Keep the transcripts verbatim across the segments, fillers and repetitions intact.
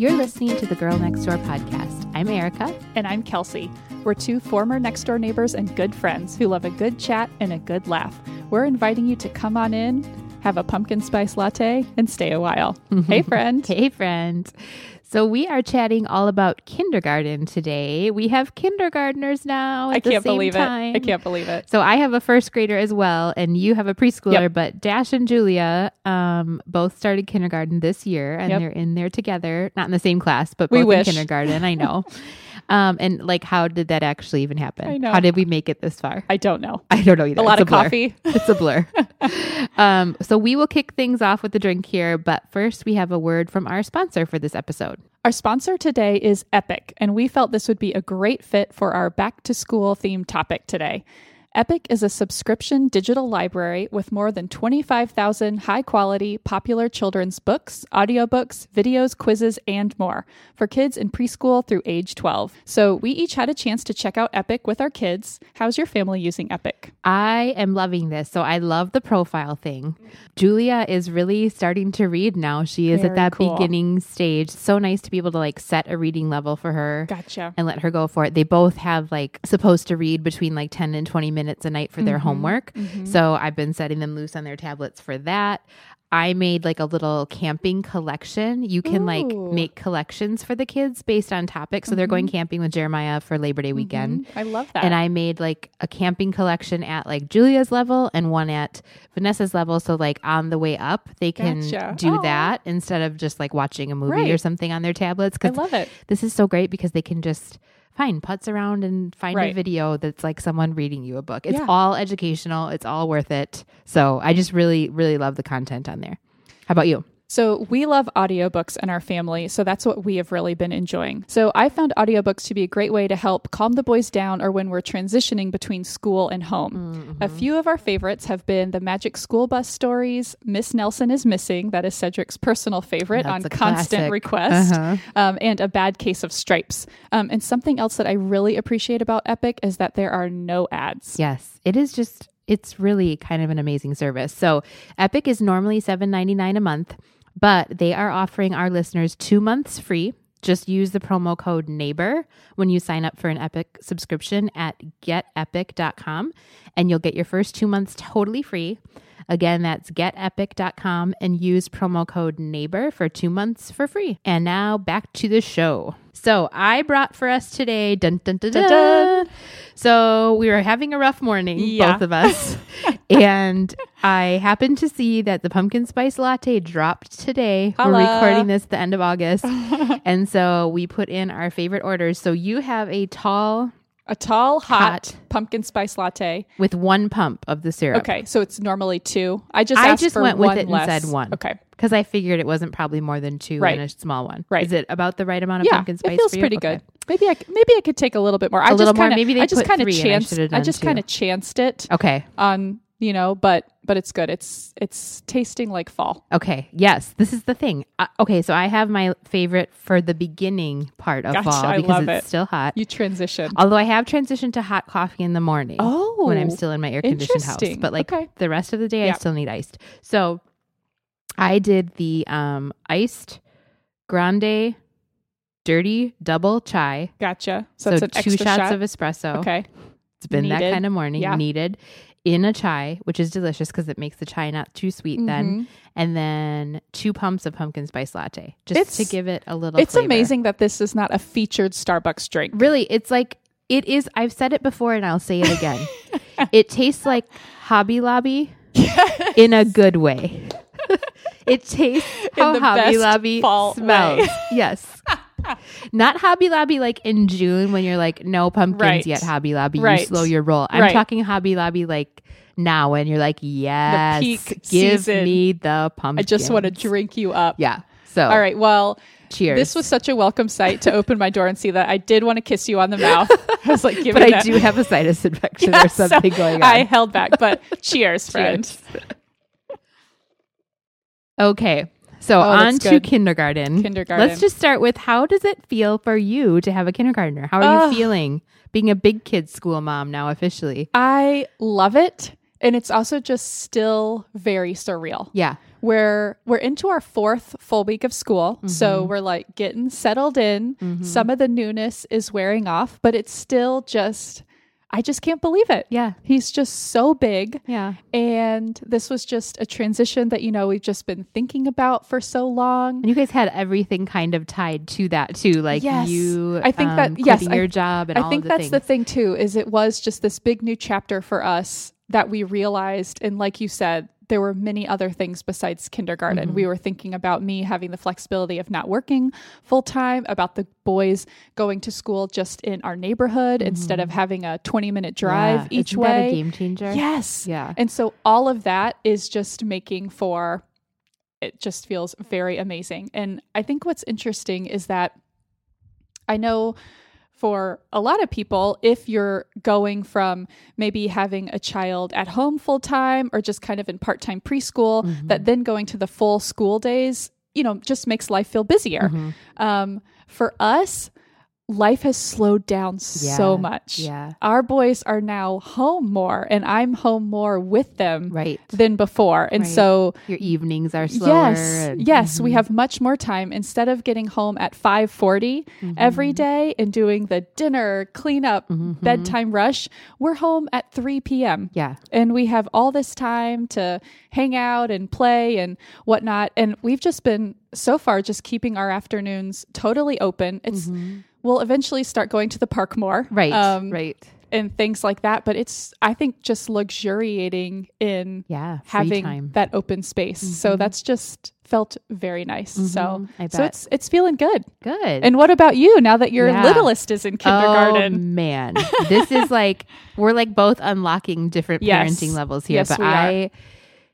You're listening to the Girl Next Door podcast. I'm Erica. And I'm Kelsey. We're two former next door neighbors and good friends who love a good chat and a good laugh. We're inviting you to come on in, have a pumpkin spice latte, and stay a while. Hey, friend. Hey, friend. So we are chatting all about kindergarten today. We have kindergartners now at I can't the same believe time. It. I can't believe it. So I have a first grader as well, and you have a preschooler, yep. But Dash and Julia um, both started kindergarten this year, and yep. They're in there together. Not in the same class, but both we in wish. kindergarten, I know. um, and like, how did that actually even happen? I know. How did we make it this far? I don't know. I don't know either. A lot it's of a coffee. It's a blur. um, so we will kick things off with a drink here, but first we have a word from our sponsor for this episode. Our sponsor today is Epic, and we felt this would be a great fit for our back-to-school themed topic today. Epic is a subscription digital library with more than twenty-five thousand high-quality, popular children's books, audiobooks, videos, quizzes, and more for kids in preschool through age twelve. So we each had a chance to check out Epic with our kids. How's your family using Epic? I am loving this. So I love the profile thing. Julia is really starting to read now. She is Very at that cool. beginning stage. So nice to be able to like set a reading level for her. Gotcha. And let her go for it. They both have like supposed to read between like ten and twenty minutes. minutes a night for their mm-hmm, homework. Mm-hmm. So I've been setting them loose on their tablets for that. I made like a little camping collection. You can Ooh. like make collections for the kids based on topics. So mm-hmm. they're going camping with Jeremiah for Labor Day weekend. Mm-hmm. I love that. And I made like a camping collection at like Julia's level and one at Vanessa's level. So like on the way up, they can gotcha. do Aww. that instead of just like watching a movie right. or something on their tablets. I love it. This is so great because they can just Fine, putz around and find right. a video that's like someone reading you a book. It's yeah. all educational. It's all worth it. So I just really, really love the content on there. How about you? So we love audiobooks in our family, so that's what we have really been enjoying. So I found audiobooks to be a great way to help calm the boys down or when we're transitioning between school and home. Mm-hmm. A few of our favorites have been The Magic School Bus Stories, Miss Nelson is Missing, that is Cedric's personal favorite that's on constant classic. request, uh-huh. um, and A Bad Case of Stripes. Um, and something else that I really appreciate about Epic is that there are no ads. Yes, it is just, it's really kind of an amazing service. So Epic is normally seven dollars and ninety-nine cents a month. But they are offering our listeners two months free. Just use the promo code NEIGHBOR when you sign up for an Epic subscription at get epic dot com, and you'll get your first two months totally free. Again, that's get epic dot com, and use promo code NEIGHBOR for two months for free. And now back to the show. So I brought for us today, dun, dun, dun, dun, dun. So we were having a rough morning, yeah. both of us. And I happened to see that the pumpkin spice latte dropped today. Holla. We're recording this at the end of August. And so we put in our favorite orders. So you have a tall... A tall, hot, hot pumpkin spice latte. With one pump of the syrup. Okay, so it's normally two. I just I asked just for went with it less. and said one. Okay. Because I figured it wasn't probably more than two right. in a small one. Right. Is it about the right amount of yeah, pumpkin spice? Yeah, it feels for you? pretty okay. good. Maybe I maybe I could take a little bit more. I a just little kinda, more? Maybe they I just kind of chanced. I, I just kind of chanced it. Okay. Um, you know, but but it's good. It's it's tasting like fall. Okay. Yes, this is the thing. Uh, okay, so I have my favorite for the beginning part of gotcha, fall because I love it's it. still hot. You transition. Although I have transitioned to hot coffee in the morning. Oh, when I'm still in my air conditioned house, but like okay. the rest of the day, yeah. I still need iced. So I did the um, iced grande dirty double chai. Gotcha. So, so that's two an extra shots shot. of espresso. Okay. It's been needed. that kind of morning yeah. needed in a chai, which is delicious because it makes the chai not too sweet mm-hmm. then. And then two pumps of pumpkin spice latte just it's, to give it a little It's flavor. Amazing that this is not a featured Starbucks drink. Really, it's like it is. I've said it before and I'll say it again. It tastes like Hobby Lobby yes. in a good way. It tastes how Hobby Lobby smells. Yes. Not Hobby Lobby like in June when you're like, no pumpkins right. yet, Hobby Lobby. Right. You slow your roll. I'm right. talking Hobby Lobby like now when you're like, yes, give season. me the pumpkin. I just want to drink you up. Yeah. So. All right. Well, cheers. This was such a welcome sight to open my door and see that. I did want to kiss you on the mouth. I was like, give but it But I that. do have a sinus infection yeah, or something so going on. I held back, but cheers, friends. Okay. So oh, on to good. kindergarten. Kindergarten. Let's just start with, how does it feel for you to have a kindergartner? How are uh, you feeling being a big kid school mom now officially? I love it. And it's also just still very surreal. Yeah. We're, we're into our fourth full week of school. Mm-hmm. So we're like getting settled in. Mm-hmm. Some of the newness is wearing off, but it's still just, I just can't believe it. Yeah. He's just so big. Yeah. And this was just a transition that, you know, we've just been thinking about for so long. And you guys had everything kind of tied to that too. Like yes. you I think um, that, yes, quitting I, your job and I all of the things. I think that's the thing too, is it was just this big new chapter for us that we realized. And like you said, there were many other things besides kindergarten. Mm-hmm. We were thinking about me having the flexibility of not working full time, about the boys going to school just in our neighborhood mm-hmm. instead of having a twenty minute drive yeah. each Isn't way. That a game changer? Yes. Yeah. And so all of that is just making for, it just feels very amazing. And I think what's interesting is that I know for a lot of people, if you're going from maybe having a child at home full time or just kind of in part-time preschool, mm-hmm. that then going to the full school days, you know, just makes life feel busier. Mm-hmm. Um, for us, life has slowed down yeah, so much. Yeah. Our boys are now home more, and I'm home more with them right. than before. And right. so your evenings are slower. Yes. And, yes. Mm-hmm. We have much more time. Instead of getting home at five forty mm-hmm. every day and doing the dinner, cleanup, mm-hmm. bedtime rush, we're home at three p.m. Yeah. And we have all this time to hang out and play and whatnot. And we've just been so far just keeping our afternoons totally open. It's, mm-hmm. we'll eventually start going to the park more. Right. Um, right. And things like that. But it's, I think, just luxuriating in yeah, having time. That open space. Mm-hmm. So that's just felt very nice. Mm-hmm. So, I bet. so it's, it's feeling good. Good. And what about you now that your yeah. littlest is in kindergarten? Oh man, this is like, we're like both unlocking different yes. parenting levels here, yes, but I,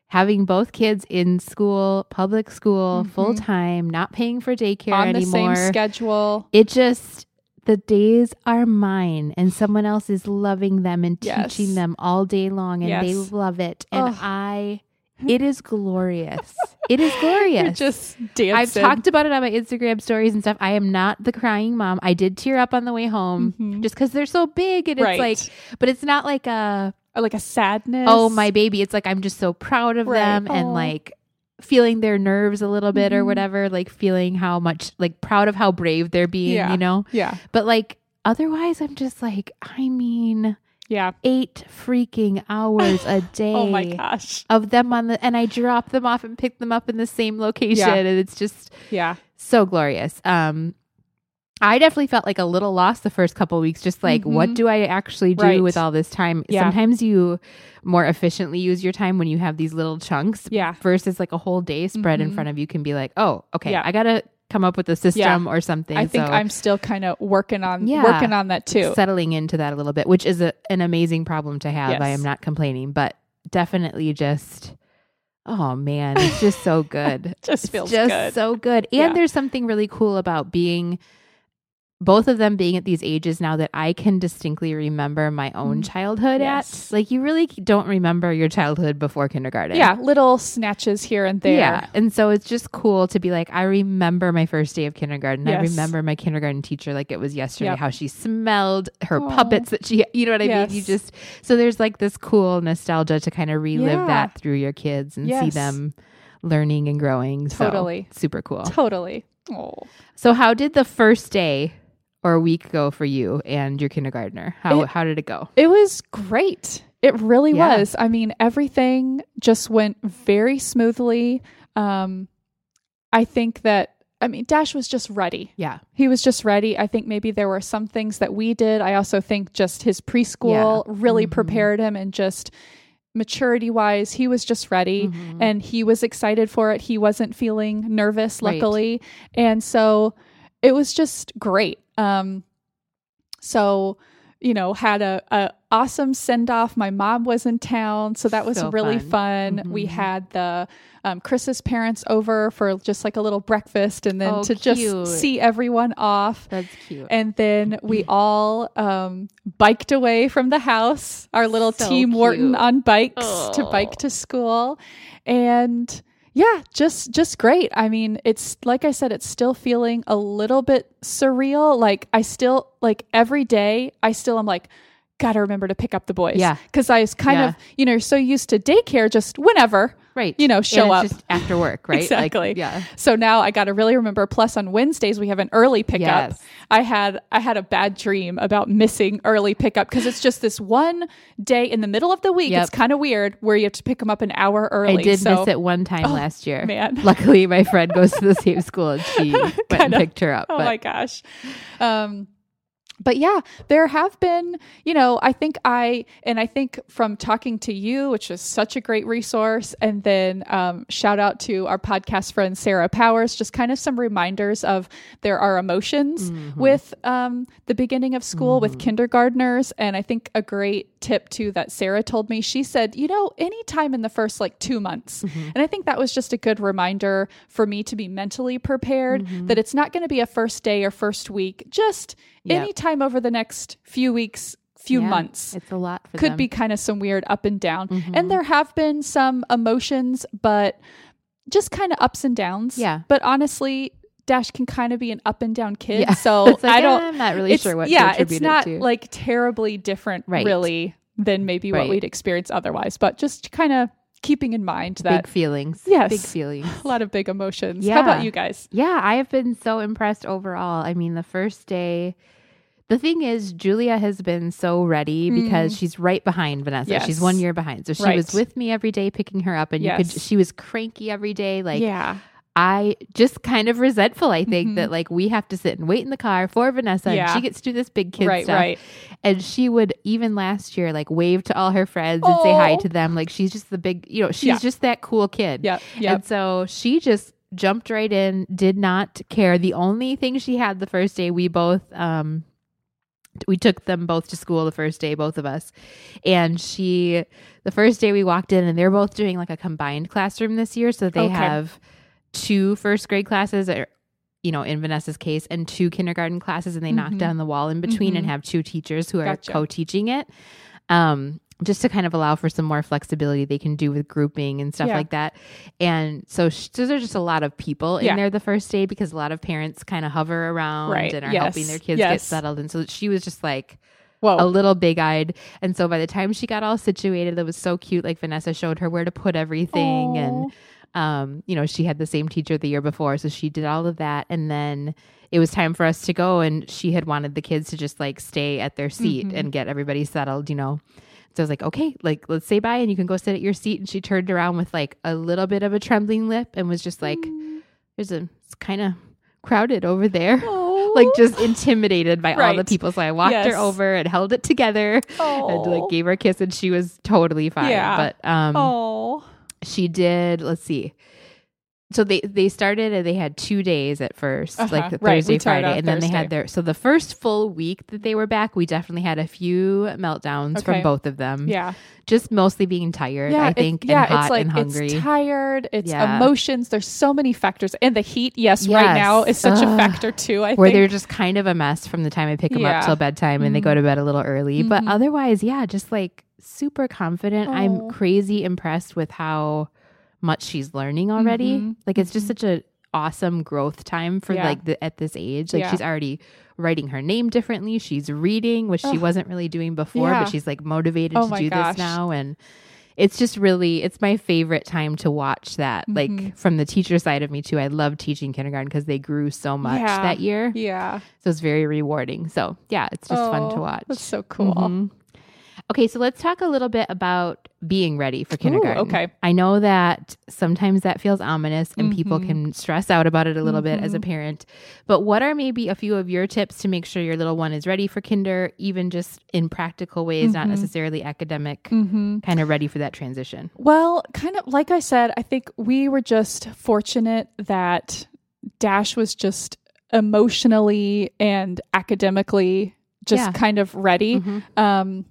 having both kids in school, public school, mm-hmm. full time, not paying for daycare on anymore. On the same schedule. It just, the days are mine and someone else is loving them and yes. teaching them all day long and yes. they love it. And oh. I, it is glorious. It is glorious. You're just dancing. I've talked about it on my Instagram stories and stuff. I am not the crying mom. I did tear up on the way home mm-hmm. just because they're so big and right. it's like, but it's not like a... Or like a sadness. Oh, my baby. It's like I'm just so proud of right. them and Aww. Like feeling their nerves a little bit mm-hmm. or whatever, like feeling how much, like proud of how brave they're being, yeah. you know? Yeah. But like otherwise, I'm just like, I mean, yeah, eight freaking hours a day. Oh my gosh. Of them on the, and I drop them off and pick them up in the same location. Yeah. And it's just yeah, so glorious. Um, I definitely felt like a little lost the first couple of weeks, just like, mm-hmm. what do I actually do right. with all this time? Yeah. Sometimes you more efficiently use your time when you have these little chunks yeah. versus like a whole day spread mm-hmm. in front of you can be like, oh, okay, yeah. I got to come up with a system yeah. or something. I think so, I'm still kind of working on yeah, working on that too. Settling into that a little bit, which is a, an amazing problem to have. Yes. I am not complaining, but definitely just... Oh man, it's just so good. just it's feels just good. so good. And yeah. there's something really cool about being... both of them being at these ages now that I can distinctly remember my own childhood yes. at. Like you really don't remember your childhood before kindergarten. Yeah, little snatches here and there. Yeah, and so it's just cool to be like, I remember my first day of kindergarten. Yes. I remember my kindergarten teacher like it was yesterday, yep. how she smelled, her Aww. Puppets that she, you know what I yes. mean? You just, so there's like this cool nostalgia to kind of relive yeah. that through your kids and yes. see them learning and growing. Totally. So, super cool. Totally. Oh. So how did the first day... or a week ago for you and your kindergartner? How it, how did it go? It was great. It really yeah. was. I mean, everything just went very smoothly. Um, I think that, I mean, Dash was just ready. Yeah. He was just ready. I think maybe there were some things that we did. I also think just his preschool yeah. really mm-hmm. prepared him and just maturity wise, he was just ready mm-hmm. and he was excited for it. He wasn't feeling nervous, luckily. Right. And so it was just great. Um, so, you know, had a, a awesome send off. My mom was in town, so that was so really fun. fun. Mm-hmm. We had the, um, Chris's parents over for just like a little breakfast and then oh, to cute. just see everyone off. That's cute. And then we all, um, biked away from the house, our little so team cute. Wharton on bikes oh. to bike to school. And yeah, just just great. I mean, it's like I said, it's still feeling a little bit surreal. Like I still like every day I still am like, got to remember to pick up the boys. Yeah. Because I was kind yeah. of, you know, so used to daycare just whenever. Right. You know, show up. Just after work, right? Exactly. Like, yeah. So now I got to really remember. Plus on Wednesdays, we have an early pickup. Yes. I had I had a bad dream about missing early pickup because it's just this one day in the middle of the week. Yep. It's kind of weird where you have to pick them up an hour early. I did so, miss it one time oh, last year. Man. Luckily, my friend goes to the same school and she went and picked her up. Oh, but. my gosh. Um But yeah, there have been, you know, I think I, and I think from talking to you, which is such a great resource, and then um, shout out to our podcast friend, Sarah Powers, just kind of some reminders of there are emotions mm-hmm. with um, the beginning of school mm-hmm. with kindergartners. And I think a great tip too that Sarah told me, she said, you know, anytime in the first like two months. Mm-hmm. And I think that was just a good reminder for me to be mentally prepared mm-hmm. that it's not going to be a first day or first week, just yep. anytime over the next few weeks, few yeah, months. It's a lot for Could them. Be kind of some weird up and down. Mm-hmm. And there have been some emotions, but just kind of ups and downs. Yeah. But honestly, Dash can kind of be an up and down kid. Yeah. So like, I don't, I'm not really sure what yeah, to attribute it to. Yeah, it's not like terribly different right. really than maybe right. what we'd experience otherwise, but just kind of keeping in mind that big feelings, yes, big feelings, a lot of big emotions. Yeah. How about you guys? Yeah. I have been so impressed overall. I mean, the first day, the thing is, Julia has been so ready because mm. she's right behind Vanessa. Yes. She's one year behind. So she right. was with me every day picking her up, and yes. you could, she was cranky every day. Like, yeah. I just kind of resentful, I think, mm-hmm. that like we have to sit and wait in the car for Vanessa yeah. and she gets to do this big kid right, stuff. Right. And she would, even last year, like wave to all her friends oh. and say hi to them. Like she's just the big, you know, she's yeah. just that cool kid. Yep. Yep. And so she just jumped right in, did not care. The only thing she had the first day, we both... um we took them both to school the first day, both of us. And she, the first day we walked in, and they're both doing like a combined classroom this year. So they okay. have two first grade classes, or, you know, in Vanessa's case, and two kindergarten classes. And they mm-hmm. knock down the wall in between mm-hmm. and have two teachers who gotcha. Are co-teaching it. Um, just to kind of allow for some more flexibility they can do with grouping and stuff yeah. like that. And so, sh- so there's just a lot of people yeah. in there the first day because a lot of parents kind of hover around right. and are yes. helping their kids yes. get settled. And so she was just like Whoa. A little big-eyed. And so by the time she got all situated, it was so cute. Like Vanessa showed her where to put everything. Aww. And, um, you know, she had the same teacher the year before. So she did all of that. And then it was time for us to go. And she had wanted the kids to just like stay at their seat mm-hmm. and get everybody settled, you know. So I was like, okay, like let's say bye and you can go sit at your seat. And she turned around with like a little bit of a trembling lip and was just like, mm. there's a, it's kind of crowded over there. Oh. Like just intimidated by right. all the people. So I walked yes. her over and held it together oh. and like gave her a kiss, and she was totally fine. Yeah. But um, oh. she did, let's see. So they, they started and they had two days at first, uh-huh. like the right. Thursday, Friday, and then Thursday. They had their, so the first full week that they were back, we definitely had a few meltdowns okay. from both of them. Yeah. Just mostly being tired, yeah, I think, it, yeah, and hot it's like, and hungry. It's tired, it's yeah. emotions, there's so many factors. And the heat, yes, yes. right now is such Ugh. A factor too, I Where think. Where they're just kind of a mess from the time I pick them yeah. up till bedtime mm-hmm. and they go to bed a little early. Mm-hmm. But otherwise, yeah, just like super confident. Oh. I'm crazy impressed with how much she's learning already. Mm-hmm. Like it's just such an awesome growth time for yeah. like the, at this age. Like yeah. she's already writing her name differently. She's reading, which Ugh. She wasn't really doing before, yeah. but she's like motivated oh to do gosh. This now. And it's just really, it's my favorite time to watch that. Mm-hmm. Like from the teacher side of me too, I love teaching kindergarten because they grew so much yeah. that year. Yeah. So it's very rewarding. So yeah, it's just oh, fun to watch. That's so cool. Mm-hmm. Okay, so let's talk a little bit about being ready for kindergarten. Ooh, okay. I know that sometimes that feels ominous and mm-hmm. people can stress out about it a little mm-hmm. bit as a parent, but what are maybe a few of your tips to make sure your little one is ready for kinder, even just in practical ways, mm-hmm. not necessarily academic, mm-hmm. kind of ready for that transition? Well, kind of like I said, I think we were just fortunate that Dash was just emotionally and academically just yeah. kind of ready. Mm-hmm. Um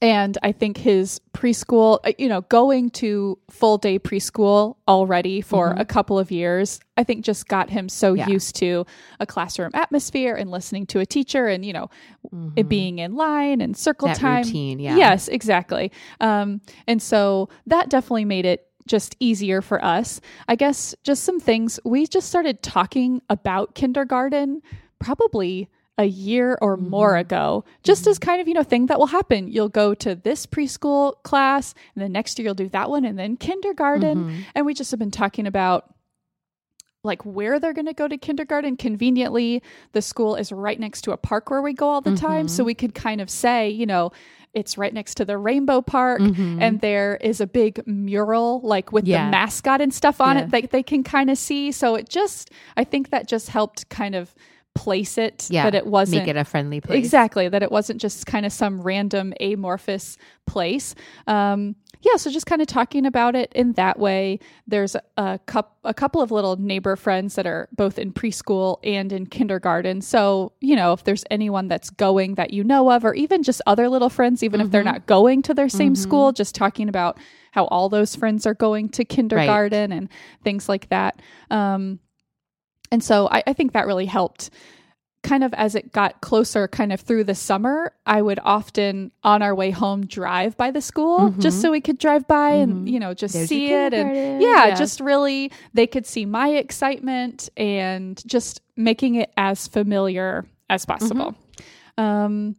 And I think his preschool, you know, going to full day preschool already for mm-hmm. a couple of years, I think just got him so yeah. used to a classroom atmosphere and listening to a teacher and, you know, mm-hmm. it being in line and circle that time. Routine, yeah. Yes, exactly. Um, and so that definitely made it just easier for us. I guess just some things. We just started talking about kindergarten probably a year or more ago, just as kind of, you know, thing that will happen. You'll go to this preschool class, and then next year you'll do that one, and then kindergarten. Mm-hmm. And we just have been talking about like where they're going to go to kindergarten. Conveniently, the school is right next to a park where we go all the mm-hmm. time. So we could kind of say, you know, it's right next to the Rainbow Park mm-hmm. and there is a big mural like with yeah. the mascot and stuff on yeah. it that they can kind of see. So it just, I think that just helped kind of place it, yeah, that it wasn't, make it a friendly place. Exactly, that it wasn't just kind of some random amorphous place. Um, yeah, so just kind of talking about it in that way. There's a, cup, a couple of little neighbor friends that are both in preschool and in kindergarten. So, you know, if there's anyone that's going that you know of, or even just other little friends, even mm-hmm. if they're not going to their same mm-hmm. school, just talking about how all those friends are going to kindergarten right. and things like that. Um, and so I, I think that really helped. Kind of as it got closer, kind of through the summer, I would often on our way home drive by the school mm-hmm. just so we could drive by mm-hmm. and, you know, just There's see it. And yeah, yeah, just really they could see my excitement and just making it as familiar as possible. Mm-hmm. Um,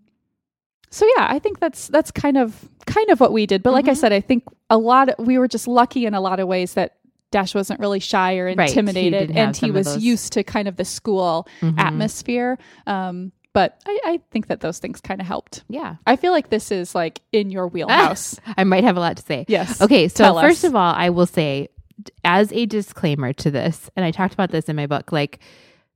so, yeah, I think that's that's kind of kind of what we did. But like mm-hmm. I said, I think a lot of, we were just lucky in a lot of ways that Dash wasn't really shy or intimidated, right. he and he was used to kind of the school mm-hmm. atmosphere. Um, but I, I think that those things kind of helped. Yeah. I feel like this is like in your wheelhouse. I might have a lot to say. Yes. Okay. So Tell first us. of all, I will say as a disclaimer to this, and I talked about this in my book, like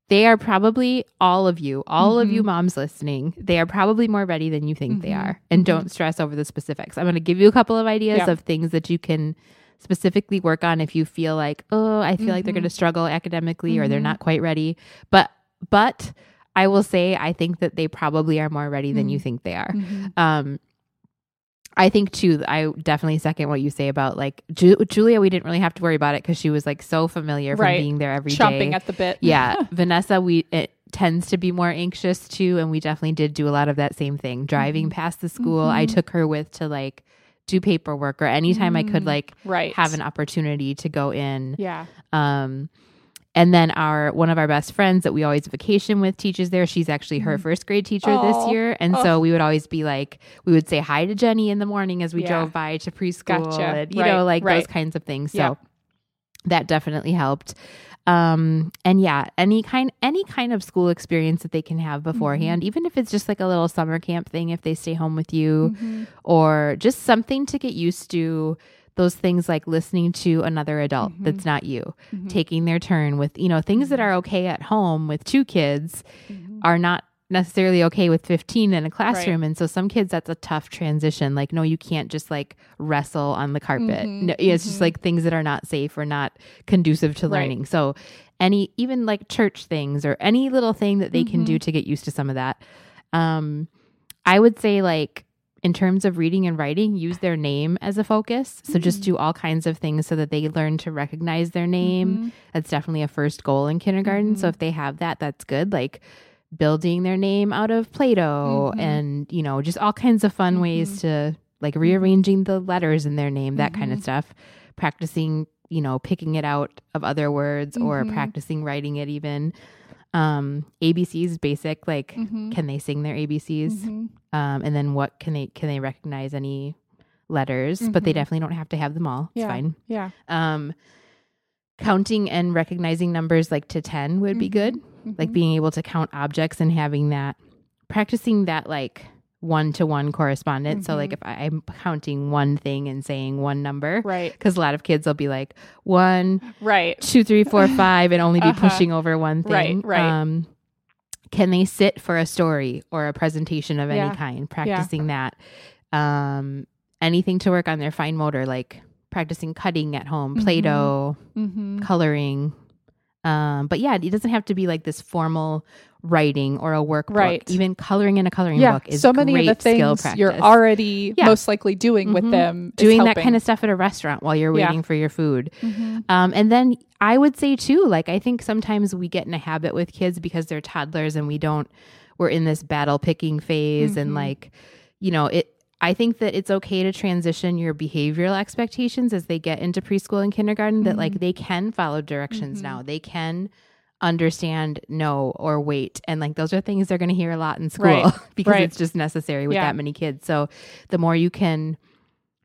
they are probably all of you, all mm-hmm. of you moms listening, they are probably more ready than you think mm-hmm. they are. And mm-hmm. don't stress over the specifics. I'm going to give you a couple of ideas yeah. of things that you can specifically work on if you feel like, oh, I feel mm-hmm. like they're going to struggle academically mm-hmm. or they're not quite ready. But but I will say I think that they probably are more ready mm-hmm. than you think they are. Mm-hmm. Um, I think, too, I definitely second what you say about, like, Ju- Julia, we didn't really have to worry about it because she was, like, so familiar from right. being there every Chomping day. Chomping at the bit. Yeah. Vanessa, we it tends to be more anxious, too, and we definitely did do a lot of that same thing. Driving mm-hmm. past the school, mm-hmm. I took her with to, like, do paperwork or anytime mm, I could like right. have an opportunity to go in. Yeah. Um, and then our, one of our best friends that we always vacation with teaches there. She's actually her first grade teacher oh. this year. And oh. so we would always be like, we would say hi to Jenny in the morning as we yeah. drove by to preschool, gotcha. and, you right. know, like right. those kinds of things. So yeah. that definitely helped. Um, and yeah, any kind, any kind of school experience that they can have beforehand, mm-hmm. even if it's just like a little summer camp thing, if they stay home with you mm-hmm. or just something to get used to, those things like listening to another adult mm-hmm. that's not you, mm-hmm. taking their turn with, you know, things mm-hmm. that are okay at home with two kids mm-hmm. are not necessarily okay with fifteen in a classroom. Right. And so some kids, that's a tough transition. Like, no, you can't just like wrestle on the carpet. Mm-hmm. No, it's mm-hmm. just like things that are not safe or not conducive to learning. Right. So any, even like church things or any little thing that they mm-hmm. can do to get used to some of that. Um, I would say like in terms of reading and writing, use their name as a focus. So mm-hmm. just do all kinds of things so that they learn to recognize their name. Mm-hmm. That's definitely a first goal in kindergarten. Mm-hmm. So if they have that, that's good. Like, building their name out of Play-Doh mm-hmm. and, you know, just all kinds of fun mm-hmm. ways to like rearranging the letters in their name, that mm-hmm. kind of stuff, practicing, you know, picking it out of other words mm-hmm. or practicing writing it even. Um, A B Cs, basic, like mm-hmm. can they sing their A B Cs? Mm-hmm. Um, and then what can they, can they recognize any letters, mm-hmm. but they definitely don't have to have them all. It's yeah. fine. Yeah. Um, counting and recognizing numbers like to ten would mm-hmm. be good. Mm-hmm. Like being able to count objects and having that, practicing that like one-to-one correspondence. Mm-hmm. So like if I, I'm counting one thing and saying one number, right? Because a lot of kids will be like one, right, two, three, four, five, and only be uh-huh. pushing over one thing. Right, right. Um, can they sit for a story or a presentation of yeah. any kind? Practicing yeah. that. Um, anything to work on their fine motor, like practicing cutting at home, mm-hmm. Play-Doh, mm-hmm. coloring. Um, but yeah, it doesn't have to be like this formal writing or a workbook. Right. Even coloring in a coloring yeah. book is so many great of the things you're already yeah. most likely doing mm-hmm. with them. Doing that helping. Kind of stuff at a restaurant while you're waiting yeah. for your food. Mm-hmm. Um, and then I would say too, like I think sometimes we get in a habit with kids because they're toddlers and we don't, we're in this battle picking phase mm-hmm. and like, you know, it, I think that it's okay to transition your behavioral expectations as they get into preschool and kindergarten, mm-hmm. that like they can follow directions mm-hmm. now. They can understand, know, or wait. And like, those are things they're going to hear a lot in school, right. because right. it's just necessary with yeah. that many kids. So the more you can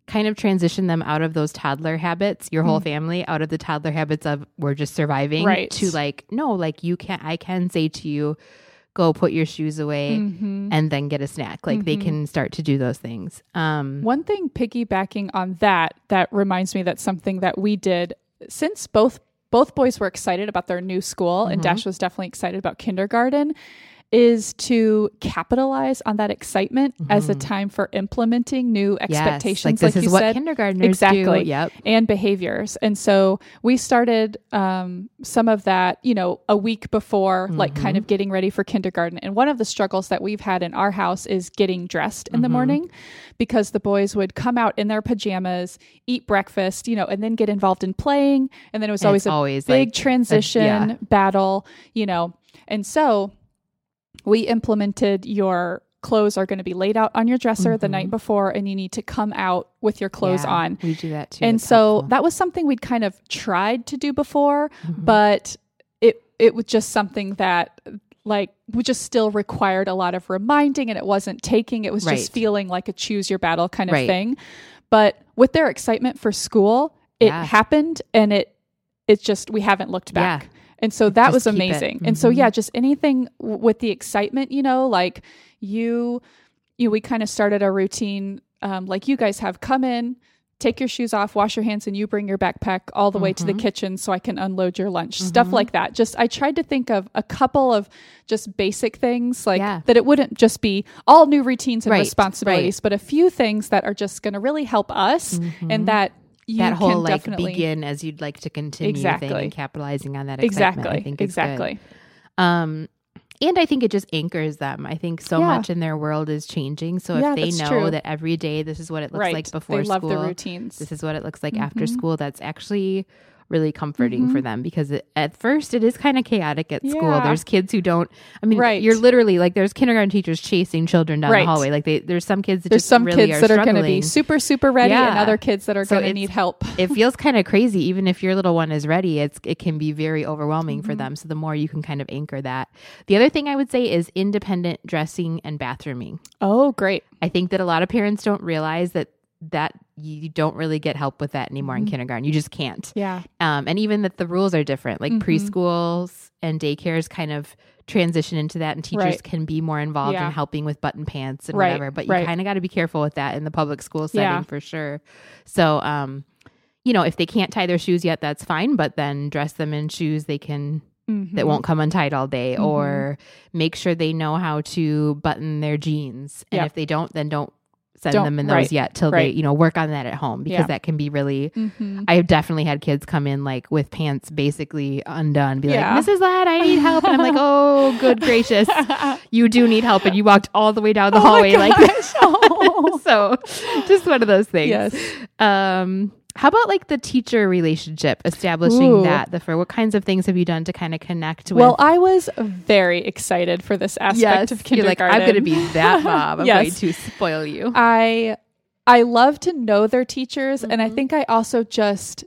kind of transition them out of those toddler habits, your whole mm. family out of the toddler habits of we're just surviving right. to like, no, like you can, I can say to you, go put your shoes away mm-hmm. and then get a snack. Like mm-hmm. they can start to do those things. Um, One thing piggybacking on that, that reminds me that something that we did since both both boys were excited about their new school mm-hmm. and Dash was definitely excited about kindergarten, is to capitalize on that excitement mm-hmm. as a time for implementing new expectations. Yes, like this like is you what said. Kindergartners exactly. do. Yep. And behaviors. And so we started um, some of that, you know, a week before, mm-hmm. like kind of getting ready for kindergarten. And one of the struggles that we've had in our house is getting dressed in mm-hmm. the morning, because the boys would come out in their pajamas, eat breakfast, you know, and then get involved in playing. And then it was always a always big like, transition a, yeah. battle, you know. And so we implemented your clothes are going to be laid out on your dresser mm-hmm. the night before, and you need to come out with your clothes yeah, on. We do that too. And it's so helpful. That was something we'd kind of tried to do before, mm-hmm. but it it was just something that like we just still required a lot of reminding, and it wasn't taking. It was right. just feeling like a choose your battle kind of right. thing. But with their excitement for school, it yeah. happened, and it it's just we haven't looked back. Yeah. And so that just was amazing. Mm-hmm. And so, yeah, just anything w- with the excitement, you know, like you, you, we kind of started a routine, um, like you guys have come in, take your shoes off, wash your hands, and you bring your backpack all the mm-hmm. way to the kitchen so I can unload your lunch, mm-hmm. stuff like that. Just, I tried to think of a couple of just basic things like yeah. that. It wouldn't just be all new routines and right. responsibilities, right. but a few things that are just going to really help us mm-hmm. and that, You that whole like begin as you'd like to continue exactly. thing and capitalizing on that excitement. Exactly. I think exactly. Good. Um, and I think it just anchors them. I think so yeah. much in their world is changing. So yeah, if they know true. That every day this is what it looks right. like before they school, they love the routines. This is what it looks like mm-hmm. after school. That's actually really comforting mm-hmm. for them, because it, at first it is kind of chaotic at yeah. school. There's kids who don't, I mean, right. you're literally like, there's kindergarten teachers chasing children down right. the hallway. Like they, there's some kids that there's just some really kids are that struggling. Are going to be super, super ready yeah. and other kids that are so going to need help. It feels kind of crazy. Even if your little one is ready, it's, it can be very overwhelming mm-hmm. for them. So the more you can kind of anchor that. The other thing I would say is independent dressing and bathrooming. Oh, great. I think that a lot of parents don't realize that that you don't really get help with that anymore in mm-hmm. kindergarten. You just can't. Yeah. Um, and even that the rules are different, like mm-hmm. preschools and daycares kind of transition into that, and teachers right. can be more involved yeah. in helping with button pants and right. whatever, but you right. kind of got to be careful with that in the public school setting yeah. for sure. So, um, you know, if they can't tie their shoes yet, that's fine, but then dress them in shoes they can mm-hmm. that won't come untied all day, mm-hmm. or make sure they know how to button their jeans. And yep. if they don't, then don't send Don't, them in those right, yet till right. they, you know, work on that at home, because yeah. that can be really, mm-hmm. I've definitely had kids come in like with pants basically undone, be yeah. like, Missus Ladd, I need help. And I'm like, oh, good gracious. You do need help. And you walked all the way down the oh hallway like this. Oh. So just one of those things. Yes. Um, how about like the teacher relationship, establishing Ooh. that, the for what kinds of things have you done to kind of connect with? Well, I was very excited for this aspect yes, of kindergarten. You're like, I'm going to be that mom. I'm yes. going to spoil you. I, I love to know their teachers. Mm-hmm. And I think I also just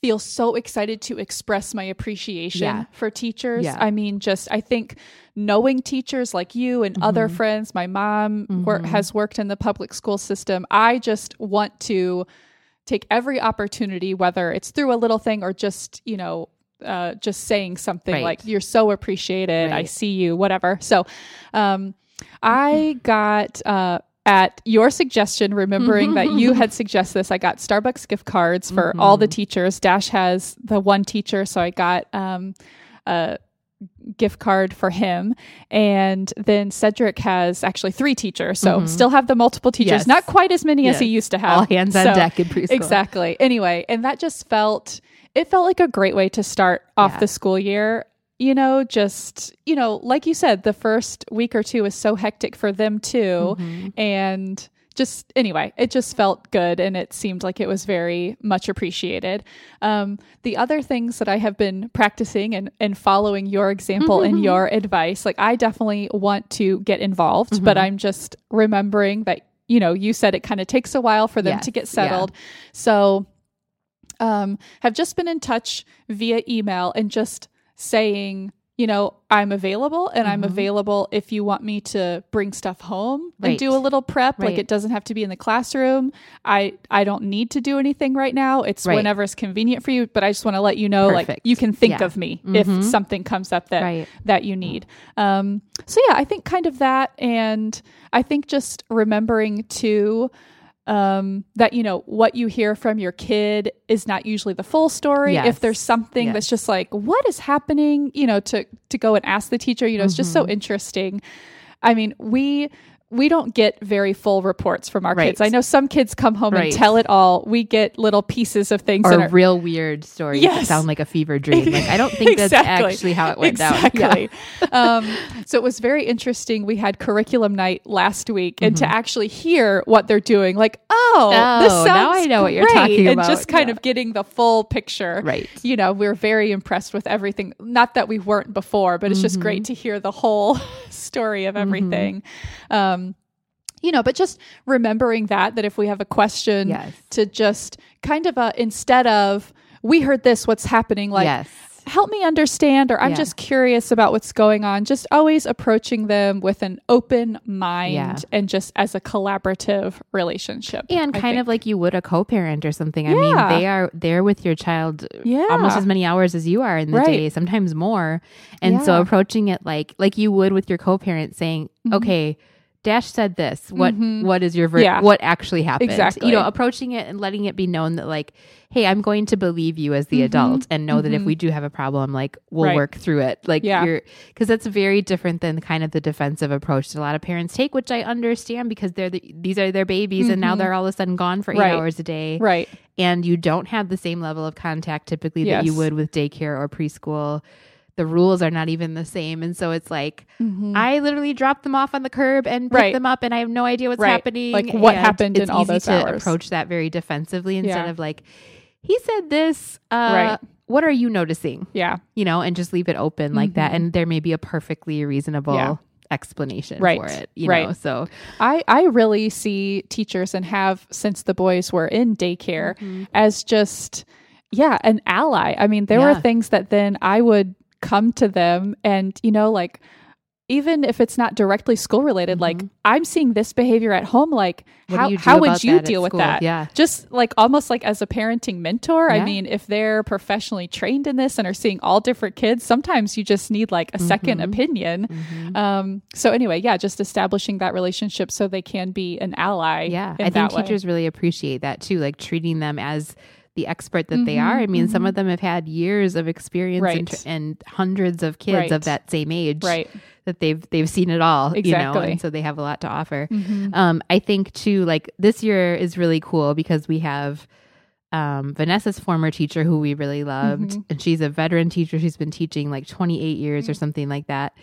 feel so excited to express my appreciation yeah. for teachers. Yeah. I mean, just, I think knowing teachers like you and mm-hmm. other friends, my mom mm-hmm. wor- has worked in the public school system. I just want to take every opportunity, whether it's through a little thing or just, you know, uh, just saying something right. like, you're so appreciated. Right. I see you, whatever. So um, I got uh, at your suggestion, remembering that you had suggested this, I got Starbucks gift cards for mm-hmm. all the teachers. Dash has the one teacher. So I got um, a gift card for him. And then Cedric has actually three teachers. So mm-hmm. still have the multiple teachers, yes. not quite as many yes. as he used to have. All hands on so, deck in preschool. Exactly. Anyway, and that just felt, it felt like a great way to start off yeah. the school year. You know, just, you know, like you said, the first week or two is so hectic for them too. Mm-hmm. And just, anyway, it just felt good. And it seemed like it was very much appreciated. Um, the other things that I have been practicing and, and following your example mm-hmm. and your advice, like I definitely want to get involved, mm-hmm. but I'm just remembering that, you know, you said it kind of takes a while for them yes, to get settled. Yeah. So, um, have just been in touch via email and just saying, you know, I'm available, and mm-hmm. I'm available if you want me to bring stuff home right. and do a little prep. Right. Like, it doesn't have to be in the classroom. I, I don't need to do anything right now. It's right. whenever it's convenient for you, but I just want to let you know, Perfect. like, you can think yeah. of me mm-hmm. if something comes up that, right. that you need. Um, so yeah, I think kind of that. And I think just remembering to, um, that, you know, what you hear from your kid is not usually the full story. Yes. If there's something yes. that's just like, what is happening, you know, to, to go and ask the teacher, you know, mm-hmm. it's just so interesting. I mean, we, we don't get very full reports from our right. kids. I know some kids come home right. and tell it all. We get little pieces of things. Or that real are, weird stories yes. that sound like a fever dream. Like, I don't think exactly. that's actually how it went exactly. down. Exactly. Yeah. um, so it was very interesting. We had curriculum night last week mm-hmm. and to actually hear what they're doing, like, oh, oh this sounds now I know great. What you're talking about. And just kind yeah. of getting the full picture. Right. You know, we were very impressed with everything. Not that we weren't before, but it's mm-hmm. just great to hear the whole story of everything. Mm-hmm. Um, You know, but just remembering that, that if we have a question yes. to just kind of, a, instead of, we heard this, what's happening, like, yes. help me understand, or I'm yes. just curious about what's going on. Just always approaching them with an open mind yeah. and just as a collaborative relationship. And I kind think. of like you would a co-parent or something. I yeah. mean, they are there with your child yeah. almost as many hours as you are in the right. day, sometimes more. And yeah. so approaching it like, like you would with your co-parent, saying, mm-hmm. okay, Dash said this, what, mm-hmm. what is your, ver- yeah. what actually happened? Exactly. You know, approaching it and letting it be known that, like, hey, I'm going to believe you as the mm-hmm. adult and know mm-hmm. that if we do have a problem, like, we'll right. work through it. Like, yeah. you're, cause that's very different than kind of the defensive approach that a lot of parents take, which I understand, because they're the, these are their babies mm-hmm. and now they're all of a sudden gone for eight right. hours a day. Right. And you don't have the same level of contact typically yes. that you would with daycare or preschool. The rules are not even the same. And so it's like, mm-hmm. I literally dropped them off on the curb and picked right. them up, and I have no idea what's right. happening. Like, what and happened in all those hours. It's easy to approach that very defensively instead yeah. of like, he said this, uh, right. what are you noticing? Yeah. You know, and just leave it open mm-hmm. like that. And there may be a perfectly reasonable yeah. explanation right. for it, you right. know. So I, I really see teachers, and have since the boys were in daycare, mm-hmm. as just, yeah, an ally. I mean, there yeah. were things that then I would come to them and, you know, like, even if it's not directly school related, mm-hmm. like, I'm seeing this behavior at home, like, what how, how would you deal with that? Yeah. Just like, almost like as a parenting mentor. Yeah. I mean, if they're professionally trained in this and are seeing all different kids, sometimes you just need like a mm-hmm. second opinion. Mm-hmm. Um, so anyway, yeah, just establishing that relationship so they can be an ally. Yeah. I think teachers way. really appreciate that too, like treating them as the expert that mm-hmm, they are. I mean, mm-hmm. some of them have had years of experience right. and, tr- and hundreds of kids right. of that same age right. that they've, they've seen it all, exactly. you know, and so they have a lot to offer. Mm-hmm. Um, I think too, like, this year is really cool because we have um, Vanessa's former teacher who we really loved, mm-hmm. and she's a veteran teacher. She's been teaching like twenty-eight years mm-hmm. or something like that.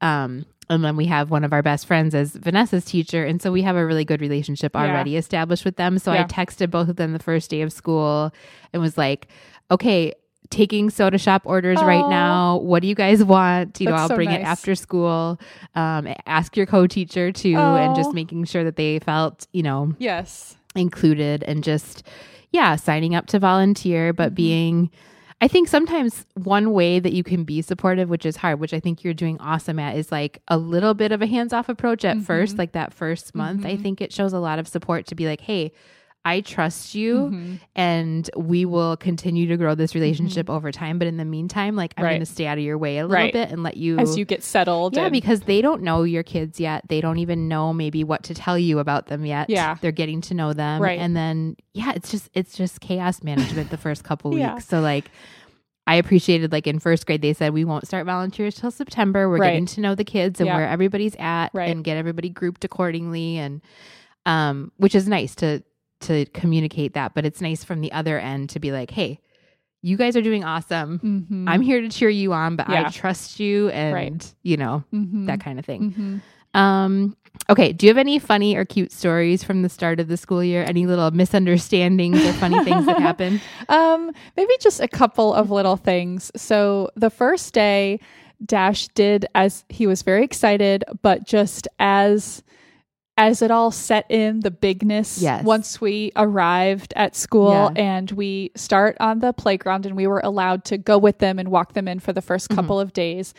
Um, And then we have one of our best friends as Vanessa's teacher. And so we have a really good relationship already yeah. established with them. So yeah. I texted both of them the first day of school and was like, okay, taking soda shop orders Aww. right now. What do you guys want? You That's know, I'll so bring nice. it after school. Um, ask your co-teacher too. Aww. And just making sure that they felt, you know, yes, included, and just, yeah, signing up to volunteer, but mm-hmm. being... I think sometimes one way that you can be supportive, which is hard, which I think you're doing awesome at, is like a little bit of a hands-off approach at mm-hmm. first, like that first month. Mm-hmm. I think it shows a lot of support to be like, hey, I trust you mm-hmm. and we will continue to grow this relationship mm-hmm. over time. But in the meantime, like, I'm right. going to stay out of your way a little right. bit and let you... As you get settled. Yeah, and... because they don't know your kids yet. They don't even know maybe what to tell you about them yet. Yeah. They're getting to know them. Right. And then, yeah, it's just, it's just chaos management the first couple yeah. weeks. So like... I appreciated, like, in first grade, they said, we won't start volunteers till September. We're right. getting to know the kids and yeah. where everybody's at right. and get everybody grouped accordingly. And, um, which is nice to, to communicate that, but it's nice from the other end to be like, hey, you guys are doing awesome. Mm-hmm. I'm here to cheer you on, but yeah. I trust you and, right. you know, mm-hmm. that kind of thing. Mm-hmm. Um, okay. Do you have any funny or cute stories from the start of the school year? Any little misunderstandings or funny things that happen? Um, maybe just a couple of little things. So the first day, Dash did, as he was very excited, but just as as it all set in, the bigness, yes. once we arrived at school yeah. and we start on the playground and we were allowed to go with them and walk them in for the first couple mm-hmm. of days,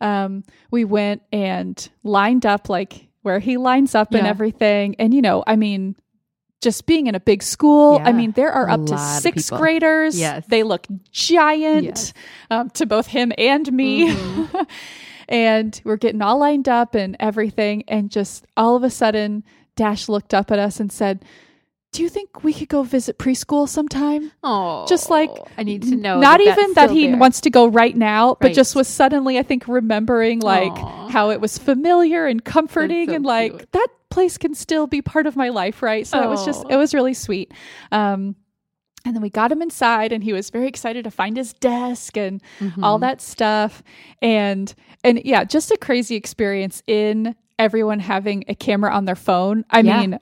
um, we went and lined up like where he lines up yeah. and everything. And, you know, I mean, just being in a big school, yeah. I mean, there are up to sixth graders. Yes. They look giant yes. um, to both him and me. Mm-hmm. And we're getting all lined up and everything. And just all of a sudden, Dash looked up at us and said, do you think we could go visit preschool sometime? Oh, just like, I need to know. Not that even that he there. wants to go right now, right. but just was suddenly, I think, remembering like Aww. how it was familiar and comforting so and like cute. That place can still be part of my life. Right. So Aww. it was just, it was really sweet. Um, And then we got him inside and he was very excited to find his desk and mm-hmm. all that stuff. And, and yeah, just a crazy experience in everyone having a camera on their phone. I yeah. mean,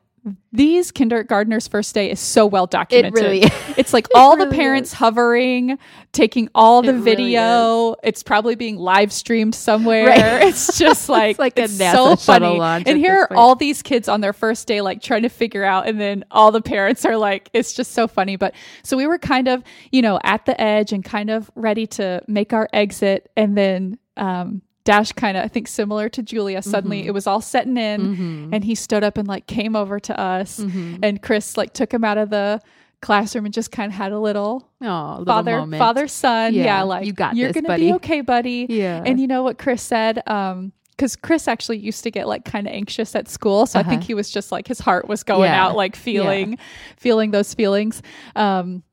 these kindergartners' first day is so well documented. It really is. It's like all it the really parents is. hovering, taking all the it video. Really it's probably being live streamed somewhere. Right. It's just like, it's, like it's a NASA so funny. And here are point. all these kids on their first day, like trying to figure out. And then all the parents are like, it's just so funny. But so we were kind of, you know, at the edge and kind of ready to make our exit. And then, um, Dash kind of, I think similar to Julia, suddenly mm-hmm. it was all setting in mm-hmm. and he stood up and like came over to us mm-hmm. and Chris like took him out of the classroom and just kind of had a little, oh, father, moment. father, son. Yeah. yeah like you got you're going to be okay, buddy. Yeah. And you know what Chris said? Um, Because Chris actually used to get like kind of anxious at school. So uh-huh. I think he was just like, his heart was going yeah. out, like feeling, yeah. feeling those feelings. Um,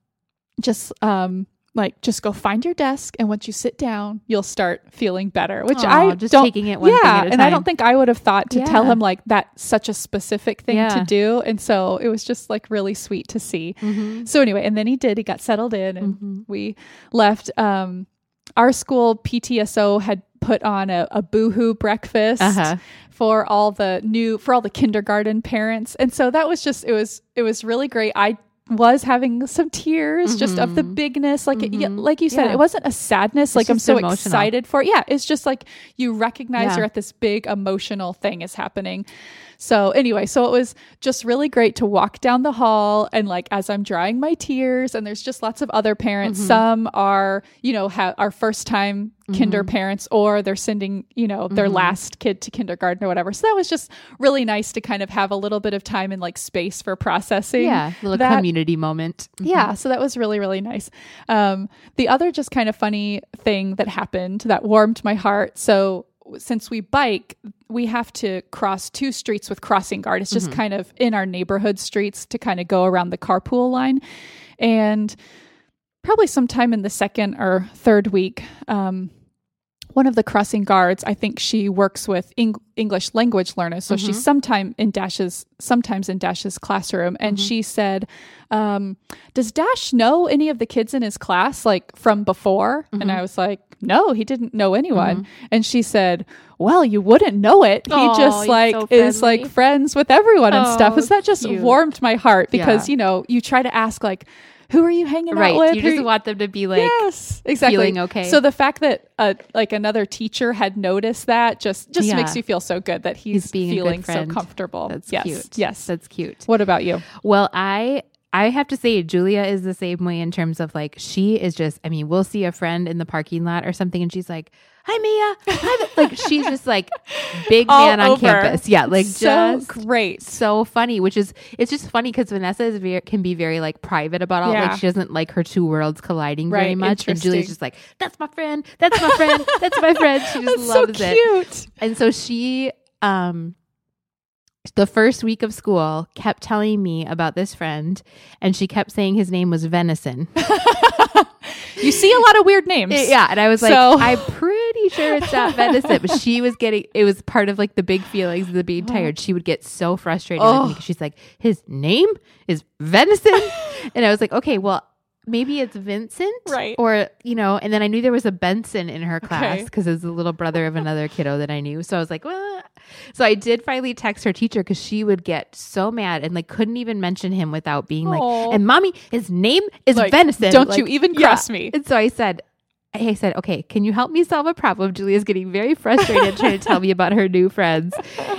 just, um, Like, just go find your desk, and once you sit down, you'll start feeling better. Which Aww, I just don't, taking it one yeah, thing at a time. And I don't think I would have thought to yeah. tell him like that's such a specific thing yeah. to do. And so it was just like really sweet to see. Mm-hmm. So anyway, and then he did. He got settled in, and mm-hmm. we left. Um, our school P T S O had put on a, a boohoo breakfast uh-huh. for all the new for all the kindergarten parents, and so that was just it was it was really great. I. was having some tears mm-hmm. just of the bigness, like mm-hmm. it, like you said yeah. it wasn't a sadness, it's like I'm so emotional. excited for it. yeah it's just like you recognize yeah. you're at this big emotional thing is happening. So anyway, so it was just really great to walk down the hall and like as I'm drying my tears, and there's just lots of other parents mm-hmm. some are, you know, ha- our first time kinder mm-hmm. parents, or they're sending, you know, their mm-hmm. last kid to kindergarten or whatever. So that was just really nice to kind of have a little bit of time and like space for processing. Yeah, a little that. community moment. Mm-hmm. Yeah, so that was really, really nice. Um, the other just kind of funny thing that happened that warmed my heart. So since we bike, we have to cross two streets with crossing guard. It's just mm-hmm. kind of in our neighborhood streets to kind of go around the carpool line. And probably sometime in the second or third week, um, one of the crossing guards, I think she works with Eng- English language learners. So mm-hmm. she's sometime in Dash's, sometimes in Dash's classroom. And mm-hmm. she said, um, does Dash know any of the kids in his class, like from before? Mm-hmm. And I was like, no, he didn't know anyone. Mm-hmm. And she said, well, you wouldn't know it. He Aww, just like so is like friends with everyone and oh, stuff. And so that just cute. warmed my heart because, yeah. you know, you try to ask like, who are you hanging right. out with? You just you- want them to be like, yes, exactly. feeling okay. So the fact that uh, like another teacher had noticed that just, just yeah. makes you feel so good that he's, he's being feeling so comfortable. That's yes. cute. Yes. That's cute. What about you? Well, I, I have to say Julia is the same way in terms of like, she is just, I mean, we'll see a friend in the parking lot or something. And she's like, hi Mia. Hi. Like she's just like big All man on over. campus. Yeah. Like so just great. So funny, which is, it's just funny because Vanessa is very, can be very like private about all, yeah. like she doesn't like her two worlds colliding right. very much. And Julie's just like, that's my friend. That's my friend. That's my friend. She just that's loves so cute. it. And so she, um, the first week of school kept telling me about this friend, and she kept saying his name was Venison. You see a lot of weird names. It, yeah. And I was like, so. I'm pretty sure it's not Venison. But she was getting, it was part of like the big feelings of the being tired. She would get so frustrated oh. with me because she's like, his name is Venison. And I was like, okay, well, maybe it's Vincent. Right. Or, you know, and then I knew there was a Benson in her class because okay. it was the little brother of another kiddo that I knew. So I was like, well, so I did finally text her teacher because she would get so mad and like couldn't even mention him without being Aww. like, and mommy, his name is like, Venison. Don't like, you even cross yeah. me. And so I said, I said, okay, can you help me solve a problem? Julia's getting very frustrated trying to tell me about her new friends.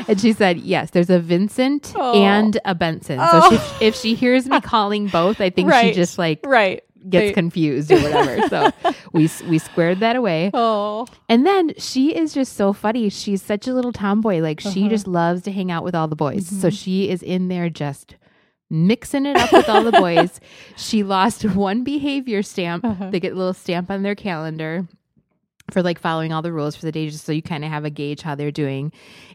And she said, yes, there's a Vincent oh. and a Benson. So oh. she, if she hears me calling both, I think right. she just like right. gets they- confused or whatever. So we we squared that away. Oh. And then she is just so funny. She's such a little tomboy. Like uh-huh. she just loves to hang out with all the boys. Mm-hmm. So she is in there just mixing it up with all the boys. She lost one behavior stamp. Uh-huh. They get a little stamp on their calendar for like following all the rules for the day, just so you kind of have a gauge how they're doing.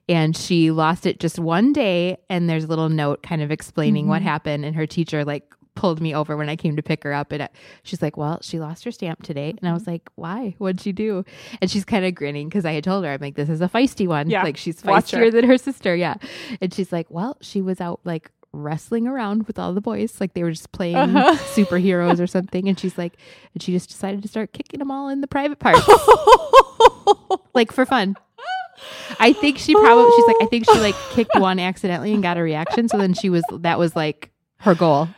And she lost it just one day, and there's a little note kind of explaining mm-hmm. what happened. And her teacher like pulled me over when I came to pick her up, and I, she's like, well, she lost her stamp today. And I was like, why? What'd she do? And she's kind of grinning because I had told her, I'm like, this is a feisty one. Yeah. Like she's feistier her. than her sister. Yeah. And she's like, well, she was out like wrestling around with all the boys, like they were just playing uh-huh. superheroes or something. And she's like, and she just decided to start kicking them all in the private parts, like for fun. I think she probably, she's like, I think she like kicked one accidentally and got a reaction. So then she was, that was like her goal.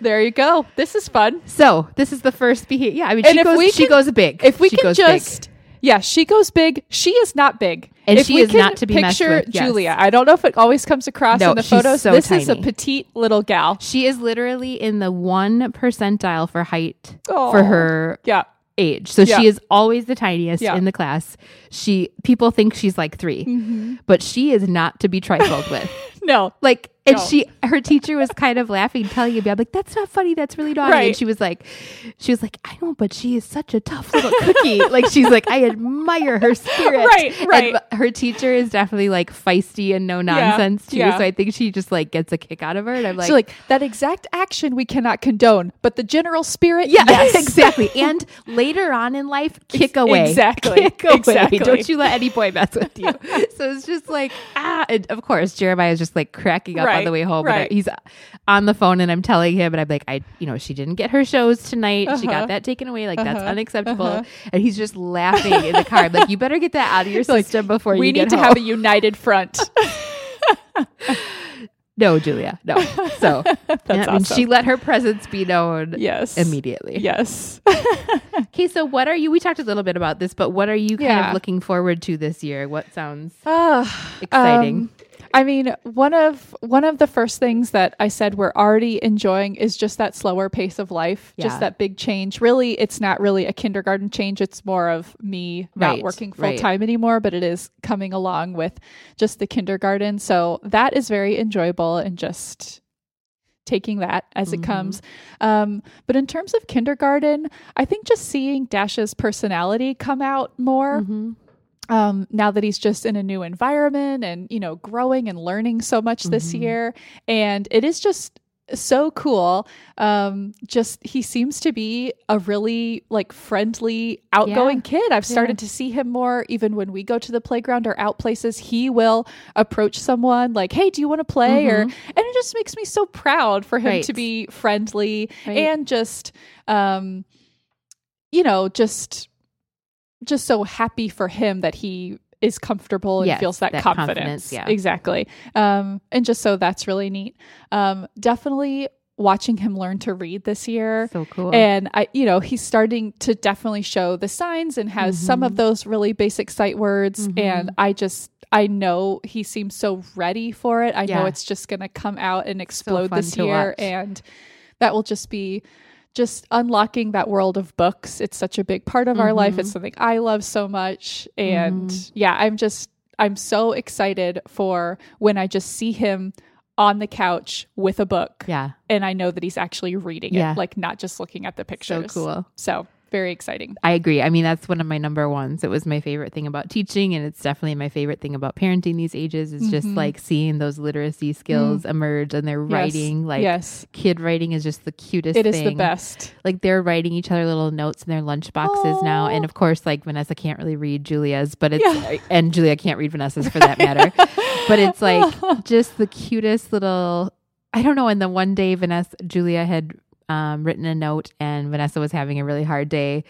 There you go. This is fun. So this is the first behavior. Yeah, I mean, and she goes, can, she goes big. If we she can just, big. yeah, she goes big. She is not big. And if she is not to be messed with. Picture Julia. Yes. I don't know if it always comes across no, in the photos. So this tiny. is a petite little gal. She is literally in the one percentile for height oh, for her yeah. age. So yeah. she is always the tiniest yeah. in the class. She people think she's like three, mm-hmm. but she is not to be trifled with. No, like. And no. she, her teacher was kind of laughing, telling me, I'm like, that's not funny. That's really naughty. Right. And she was like, she was like, I know, but she is such a tough little cookie. Like, she's like, I admire her spirit. Right, right. And her teacher is definitely like feisty and no nonsense yeah, too. Yeah. So I think she just like gets a kick out of her. And I'm like, so like that exact action we cannot condone, but the general spirit. Yeah, yes, exactly. And later on in life, kick away. Exactly. Kick away. Exactly. Don't you let any boy mess with you. So it's just like, ah, and of course, Jeremiah is just like cracking up. Right. on the way home, right. I, he's on the phone and I'm telling him, and I'm like, I, you know, she didn't get her shows tonight. Uh-huh. She got that taken away. Like, uh-huh. that's unacceptable. Uh-huh. And he's just laughing in the car. I'm like, you better get that out of your system like, before you get home. We need to have a united front. No, Julia, no. So that's and, awesome. And she let her presence be known yes. immediately. Yes. Okay, so what are you, we talked a little bit about this, but what are you kind yeah. of looking forward to this year? What sounds uh, exciting? Um, I mean, one of one of the first things that I said we're already enjoying is just that slower pace of life, yeah. just that big change. Really, it's not really a kindergarten change. It's more of me right, not working full right. time anymore, but it is coming along with just the kindergarten. So that is very enjoyable and just taking that as mm-hmm. it comes. Um, but in terms of kindergarten, I think just seeing Dash's personality come out more. Mm-hmm. Um, now that he's just in a new environment and, you know, growing and learning so much mm-hmm. this year. And it is just so cool. Um, just he seems to be a really like friendly, outgoing yeah. kid. I've started yeah. to see him more. Even when we go to the playground or out places, he will approach someone like, hey, do you want to play? Mm-hmm. Or, and it just makes me so proud for him right. to be friendly right. and just, um, you know, just just so happy for him that he is comfortable and yes, feels that, that confidence. confidence yeah. Exactly. Um, and just so that's really neat. Um, definitely watching him learn to read this year. So cool. And I, you know, he's starting to definitely show the signs and has mm-hmm. some of those really basic sight words. Mm-hmm. And I just, I know he seems so ready for it. I yeah. know it's just going to come out and explode so this year. Watch. And that will just be, just unlocking that world of books. It's such a big part of mm-hmm. our life. It's something I love so much. And mm-hmm. yeah, I'm just, I'm so excited for when I just see him on the couch with a book. Yeah. And I know that he's actually reading yeah. it, like not just looking at the pictures. So cool. So very exciting. I agree. I mean, that's one of my number ones. It was my favorite thing about teaching, and it's definitely my favorite thing about parenting these ages is mm-hmm. just like seeing those literacy skills mm-hmm. emerge, and their yes. writing, like yes. kid writing is just the cutest thing. It is thing. the best. Like they're writing each other little notes in their lunch boxes Aww. now. And of course, like Vanessa can't really read Julia's, but it's, yeah. and Julia can't read Vanessa's for that matter, but it's like just the cutest little, I don't know. And the one day Vanessa, Julia had Um, written a note, and Vanessa was having a really hard day,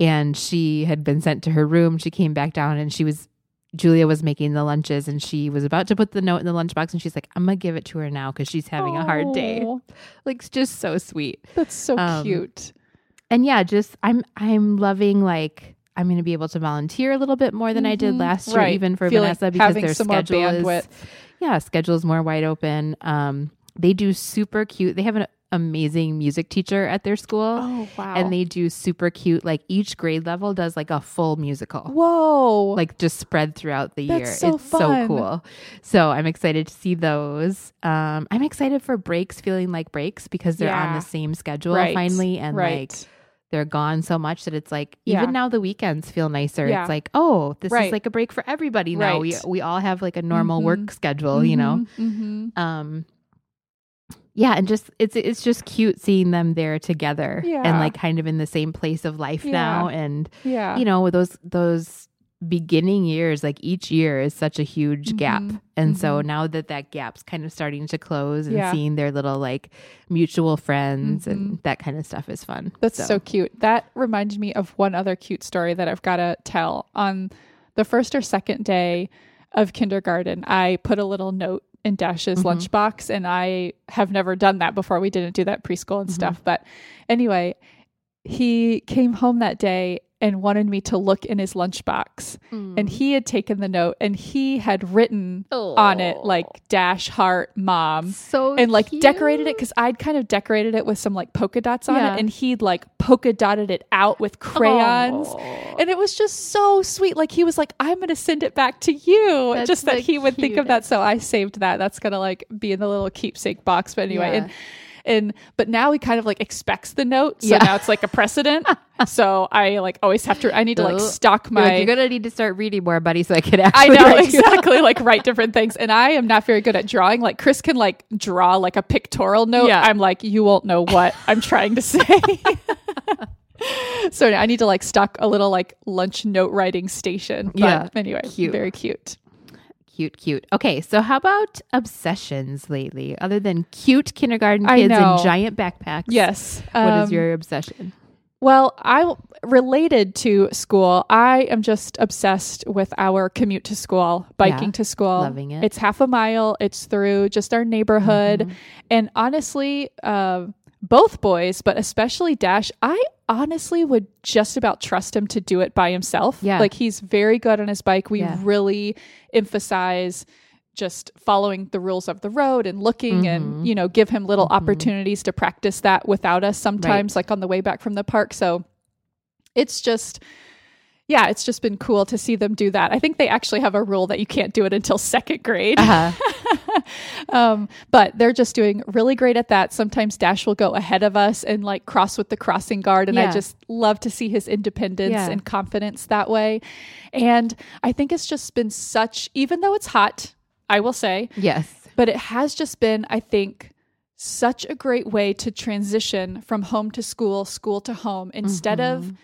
and she had been sent to her room. She came back down, and she was Julia was making the lunches, and she was about to put the note in the lunchbox, and she's like, I'm gonna give it to her now because she's having Aww. a hard day. Like, it's just so sweet. That's so um, cute. and yeah, just I'm I'm loving like I'm going to be able to volunteer a little bit more than mm-hmm. I did last year, right. even for Feeling, Vanessa, because their schedule is yeah schedule is more wide open. Um, they do super cute. They have an amazing music teacher at their school. Oh wow! And they do super cute. Like each grade level does like a full musical. Whoa! Like just spread throughout the That's year. So it's fun. So cool. So I'm excited to see those. Um, I'm excited for breaks. Feeling like breaks because they're yeah. on the same schedule right. finally, and right. like. They're gone so much that it's like, even yeah. now the weekends feel nicer. Yeah. It's like, oh, this right. is like a break for everybody now. Right. We we all have like a normal mm-hmm. work schedule, mm-hmm. you know? Mm-hmm. Um, yeah. And just, it's, it's just cute seeing them there together yeah. and like kind of in the same place of life yeah. now. And, yeah. you know, those, those beginning years, like each year is such a huge mm-hmm. gap. And mm-hmm. so now that that gap's kind of starting to close and yeah. seeing their little like mutual friends mm-hmm. and that kind of stuff is fun. That's so. so cute. That reminds me of one other cute story that I've got to tell. On the first or second day of kindergarten, I put a little note in Dash's mm-hmm. lunchbox, and I have never done that before. We didn't do that preschool and mm-hmm. stuff. But anyway, he came home that day and wanted me to look in his lunchbox. Mm. And he had taken the note and he had written oh. on it like dash heart mom. So and like cute. Decorated it because I'd kind of decorated it with some like polka dots on yeah. it. And he'd like polka dotted it out with crayons. Oh. And it was just so sweet. Like he was like, I'm going to send it back to you. That's just that he would cutest. Think of that. So I saved that. That's going to like be in the little keepsake box. But anyway. Yeah. And, And but now he kind of like expects the note, so yeah. now it's like a precedent. So I like always have to. I need to like stock my. You're, like, you're gonna need to start reading more, buddy, so I can. I know exactly like write different things, and I am not very good at drawing. Like Chris can like draw like a pictorial note. Yeah. I'm like, you won't know what I'm trying to say. So I need to like stock a little like lunch note writing station. But yeah. Anyway, cute. Very cute. Cute, cute. Okay, so how about obsessions lately? Other than cute kindergarten kids in giant backpacks, yes. What um, is your obsession? Well, I related to school. I am just obsessed with our commute to school, biking yeah, to school. Loving it. It's half a mile. It's through just our neighborhood, mm-hmm. and honestly, uh, both boys, but especially Dash, I. honestly would just about trust him to do it by himself. Yeah. Like he's very good on his bike. We yeah. really emphasize just following the rules of the road and looking mm-hmm. and, you know, give him little mm-hmm. opportunities to practice that without us sometimes, right. like on the way back from the park. So it's just, yeah, it's just been cool to see them do that. I think they actually have a rule that you can't do it until second grade. Uh-huh. Um, but they're just doing really great at that. Sometimes Dash will go ahead of us and like cross with the crossing guard. And yeah. I just love to see his independence yeah. and confidence that way. And I think it's just been such, even though it's hot, I will say, yes, but it has just been, I think, such a great way to transition from home to school, school to home, instead mm-hmm. of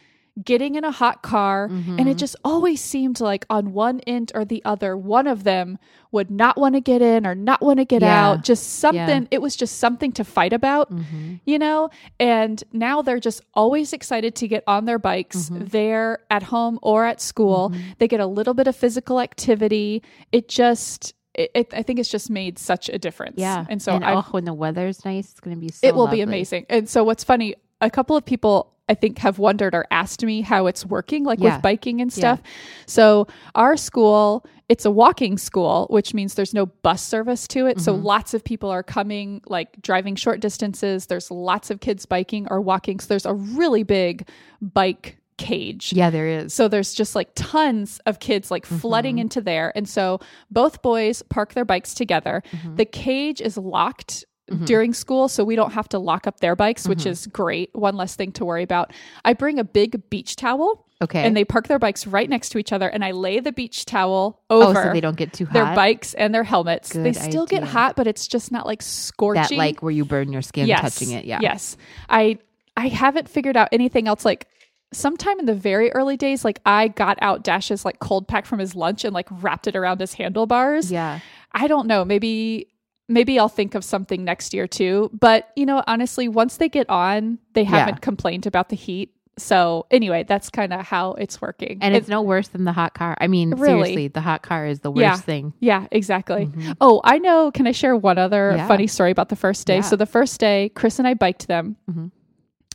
getting in a hot car. Mm-hmm. And it just always seemed like on one end or the other, one of them would not want to get in or not want to get yeah. out. Just something. Yeah. It was just something to fight about, mm-hmm. you know, and now they're just always excited to get on their bikes. Mm-hmm. They're at home or at school. Mm-hmm. They get a little bit of physical activity. It just, It, it, I think it's just made such a difference. Yeah. And so and oh, when the weather's nice, it's going to be so It will lovely. Be amazing. And so what's funny, a couple of people I think have wondered or asked me how it's working, like yeah. with biking and stuff. Yeah. So our school, it's a walking school, which means there's no bus service to it. Mm-hmm. So lots of people are coming, like driving short distances. There's lots of kids biking or walking. So there's a really big bike cage. Yeah, there is. So there's just like tons of kids like mm-hmm. flooding into there. And so both boys park their bikes together. Mm-hmm. The cage is locked Mm-hmm. during school, so we don't have to lock up their bikes, which mm-hmm. is great. One less thing to worry about. I bring a big beach towel. Okay. And they park their bikes right next to each other, and I lay the beach towel over oh, so they don't get too hot. Their bikes and their helmets. Good they still idea. Get hot, but it's just not like scorching. That like where you burn your skin yes. touching it. Yeah. Yes. I I haven't figured out anything else. Like sometime in the very early days, like I got out Dash's like cold pack from his lunch and like wrapped it around his handlebars. Yeah. I don't know. Maybe Maybe I'll think of something next year too. But, you know, honestly, once they get on, they haven't yeah. complained about the heat. So anyway, that's kind of how it's working. And it, it's no worse than the hot car. I mean, really? Seriously, the hot car is the worst yeah. thing. Yeah, exactly. Mm-hmm. Oh, I know. Can I share one other yeah. funny story about the first day? Yeah. So the first day, Chris and I biked them. Mm-hmm.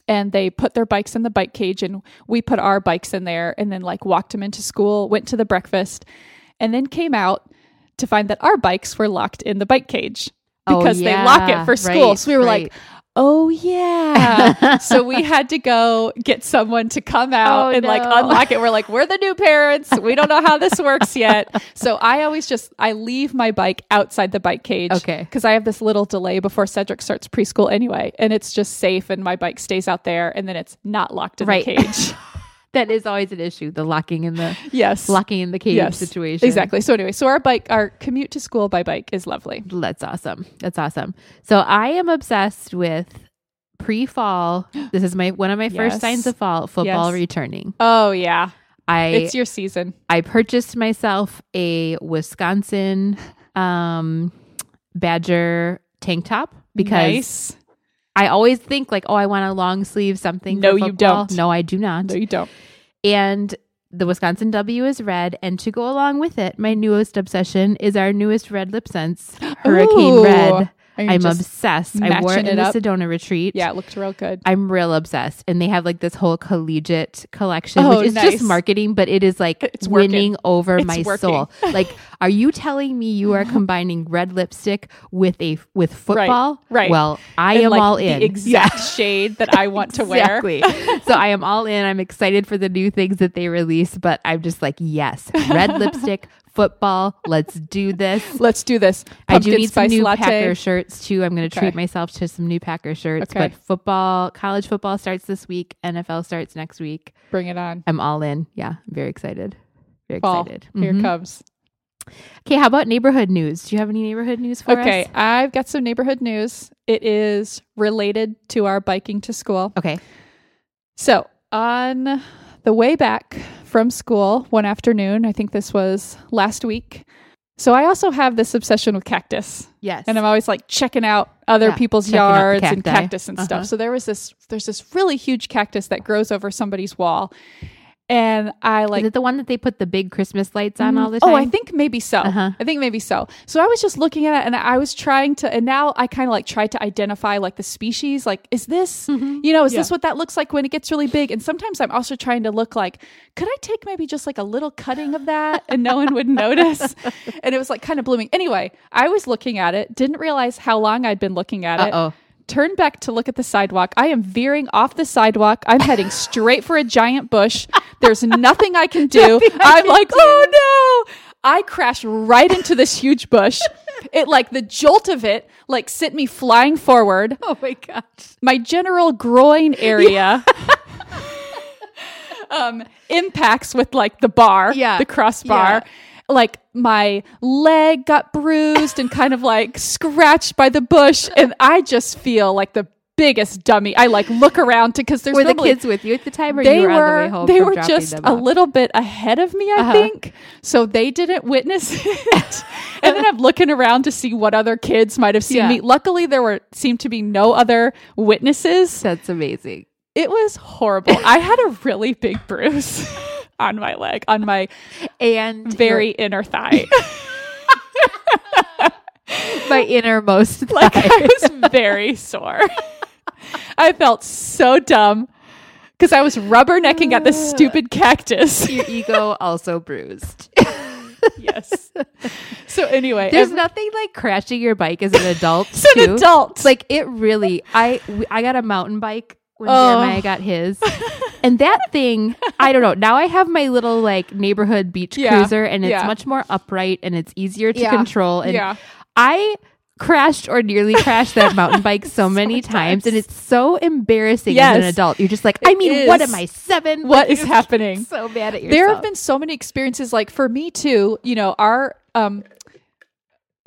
and they put their bikes in the bike cage, and we put our bikes in there, and then like walked them into school, went to the breakfast, and then came out to find that our bikes were locked in the bike cage because oh, yeah. they lock it for school. Right, so we were right. like, oh yeah. So we had to go get someone to come out oh, and no. like unlock it. We're like, we're the new parents. We don't know how this works yet. So I always just, I leave my bike outside the bike cage. Okay. Cause I have this little delay before Cedric starts preschool anyway. And it's just safe. And my bike stays out there, and then it's not locked in right. the cage. That is always an issue. The locking in the, yes. locking in the cage yes. situation. Exactly. So anyway, so our bike, our commute to school by bike is lovely. That's awesome. That's awesome. So I am obsessed with pre-fall. This is my, one of my yes. first signs of fall, football yes. returning. Oh yeah. I, it's your season. I purchased myself a Wisconsin, um, Badger tank top because nice. I always think like, oh, I want a long sleeve something. No, you don't. No, I do not. No, you don't. And the Wisconsin W is red. And to go along with it, my newest obsession is our newest red Lip Sense, Hurricane Ooh. Red. I'm obsessed. I wore it in the Sedona retreat. Yeah, it looked real good. I'm real obsessed. And they have like this whole collegiate collection, oh, which is nice. Just marketing, but it is like it's winning working. Over it's my working. Soul. Like, are you telling me you are combining red lipstick with a with football? Right. right. Well, I and am like all in. The exact yeah. shade that I want to wear. Exactly. So I am all in. I'm excited for the new things that they release, but I'm just like, yes, red lipstick. Football, let's do this. Let's do this. Pumpkin I do need some new latte. Packer shirts too. I'm going to okay. treat myself to some new Packer shirts. Okay. But football, college football starts this week. N F L starts next week. Bring it on. I'm all in. Yeah, I'm very excited. Very Fall. Excited. Mm-hmm. Here it comes. Okay, how about neighborhood news? Do you have any neighborhood news for okay, us? Okay, I've got some neighborhood news. It is related to our biking to school. Okay. So on the way back from school one afternoon, I think this was last week. So I also have this obsession with cactus. Yes. And I'm always like checking out other yeah, people's yards and cactus and uh-huh. stuff. So there was this, there's this really huge cactus that grows over somebody's wall. And I like... Is it the one that they put the big Christmas lights on mm-hmm. all the time? Oh, I think maybe so. Uh-huh. I think maybe so. So I was just looking at it, and I was trying to... And now I kind of like try to identify like the species. Like, is this... Mm-hmm. You know, is yeah. this what that looks like when it gets really big? And sometimes I'm also trying to look like, could I take maybe just like a little cutting of that and no one would notice? And it was like kind of blooming. Anyway, I was looking at it. Didn't realize how long I'd been looking at it. Uh-oh. Turn back to look at the sidewalk. I am veering off the sidewalk. I'm heading straight for a giant bush. There's nothing I can do. I'm like, oh no. I crashed right into this huge bush. It like the jolt of it like sent me flying forward. Oh my gosh. My general groin area um, impacts with like the bar, yeah. the crossbar. Yeah. Like my leg got bruised and kind of like scratched by the bush, and I just feel like the biggest dummy. I like look around to because there's were the kids with you at the time, or they you were, were on the way home. They were just a little bit ahead of me, I uh-huh. think, so they didn't witness it. And then I'm looking around to see what other kids might have seen yeah. me. Luckily, there were seemed to be no other witnesses. That's amazing. It was horrible. I had a really big bruise. On my leg, on my and very your- inner thigh. My innermost thigh. Like I was very sore. I felt so dumb because I was rubbernecking at this stupid cactus. Your ego also bruised. Yes. So anyway, there's every- nothing like crashing your bike as an adult. As an too. Adult. Like it really, I, I got a mountain bike. When oh. Jeremiah got his. And that thing, I don't know. Now I have my little like neighborhood beach yeah. cruiser, and it's yeah. much more upright, and it's easier to yeah. control. And yeah. I crashed or nearly crashed that mountain bike so many times, and it's so embarrassing yes. as an adult. You're just like, I it mean, is. What am I, seven? What like, is happening? So mad at yourself. There have been so many experiences. Like for me too, you know, our... um.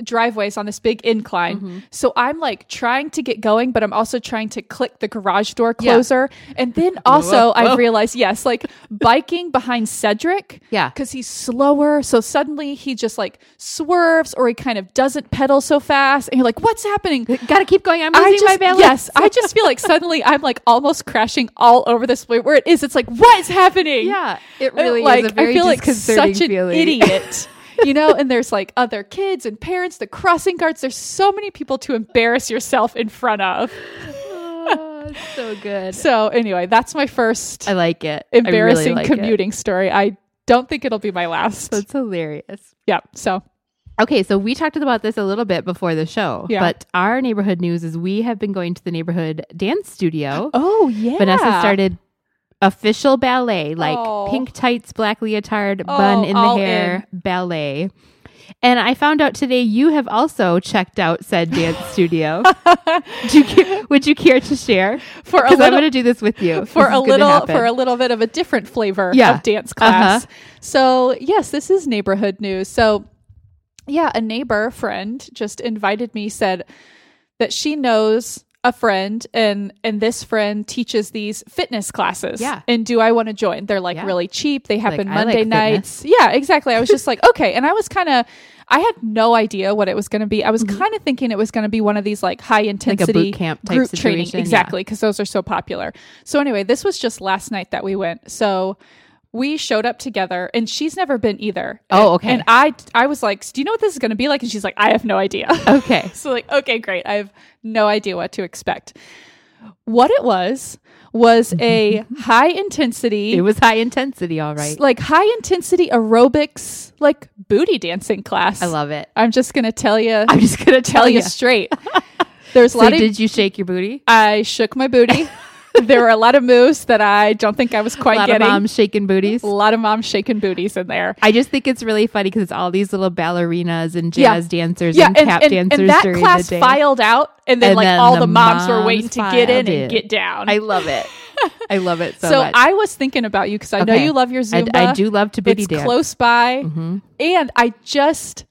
driveways on this big incline. Mm-hmm. So I'm like trying to get going, but I'm also trying to click the garage door closer. Yeah. And then also I realized, yes, like biking behind Cedric yeah, because he's slower. So suddenly he just like swerves, or he kind of doesn't pedal so fast. And you're like, what's happening? Gotta keep going. I'm losing just, my balance. Yes. I just feel like suddenly I'm like almost crashing all over this place where it is. It's like, what is happening? Yeah. It really and, like, is a very I feel like such an feeling. Idiot. You know, and there's like other kids and parents, the crossing guards. There's so many people to embarrass yourself in front of. Oh, That's so good. So anyway, that's my first. I like it. Embarrassing really like commuting it. story. I don't think it'll be my last. That's hilarious. Yeah. So. Okay, so we talked about this a little bit before the show, yeah. but our neighborhood news is we have been going to the neighborhood dance studio. Oh, yeah. Vanessa started official ballet, like oh. pink tights, black leotard, oh, bun in the hair, in. ballet. And I found out today you have also checked out said dance studio. Do you, would you care to share? For a little, I'm going to do this with you. For a little, for a little bit of a different flavor yeah. of dance class. Uh-huh. So yes, this is neighborhood news. So. Yeah, a neighbor friend just invited me, said that she knows a friend and and this friend teaches these fitness classes. Yeah. And do I want to join? They're like yeah. really cheap. They happen like, Monday like nights. Fitness. Yeah, exactly. I was just like, okay. And I was kind of, I had no idea what it was going to be. I was mm-hmm. kind of thinking it was going to be one of these like high intensity like a boot camp type group situation. Training. Exactly. Because yeah. those are so popular. So anyway, this was just last night that we went. So we showed up together and she's never been either. Oh, okay. And I, I was like, do you know what this is going to be like? And she's like, I have no idea. Okay. So like, okay, great. I have no idea what to expect. What it was, was a high intensity. It was high intensity. All right. Like high intensity aerobics, like booty dancing class. I love it. I'm just going to tell you. I'm just going to tell, tell you straight. There's a so lot of. Did you shake your booty? I shook my booty. There were a lot of moves that I don't think I was quite getting. A lot getting. of moms shaking booties. A lot of moms shaking booties in there. I just think it's really funny because it's all these little ballerinas and jazz yeah. dancers yeah. and tap and, and, dancers and that during class the day. Filed out, and then and like then all the, the moms, moms were waiting to get in, in and get down. I love it. I love it so, so much. So I was thinking about you because I okay. know you love your Zumba. I, I do love to booty it's dance. It's close by, mm-hmm. and I just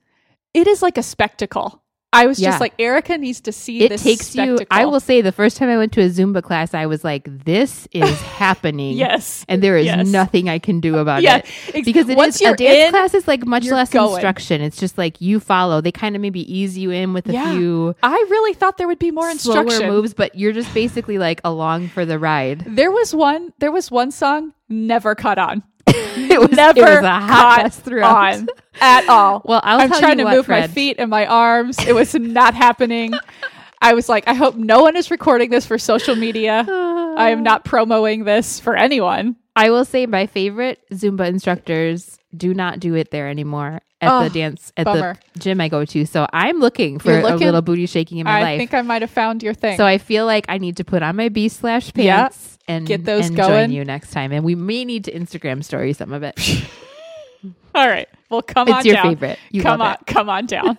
it is like a spectacle. I was yeah. just like, Erica needs to see it this takes spectacle. You, I will say the first time I went to a Zumba class, I was like, this is happening. Yes. And there is yes. nothing I can do about yeah. it. Because it Once is, you're a dance in, class is like much less going. instruction. It's just like you follow. They kind of maybe ease you in with a yeah. few. I really thought there would be more instruction. Slower moves, but you're just basically like along for the ride. There was one, there was one song, never caught on. It was never it was a hot mess throughout. On at all. Well, I'll I'm tell trying you to what, move Fred. my feet and my arms. It was not happening. I was like, I hope no one is recording this for social media. I am not promoting this for anyone. I will say my favorite Zumba instructors do not do it there anymore at oh, the dance at bummer. the gym I go to. So I'm looking for looking? a little booty shaking in my I life. I think I might have found your thing. So I feel like I need to put on my B slash pants yeah. and get those and going. Join you next time. And we may need to Instagram story some of it. All right. Well, come it's on down. It's your favorite. You come on, it. Come on down.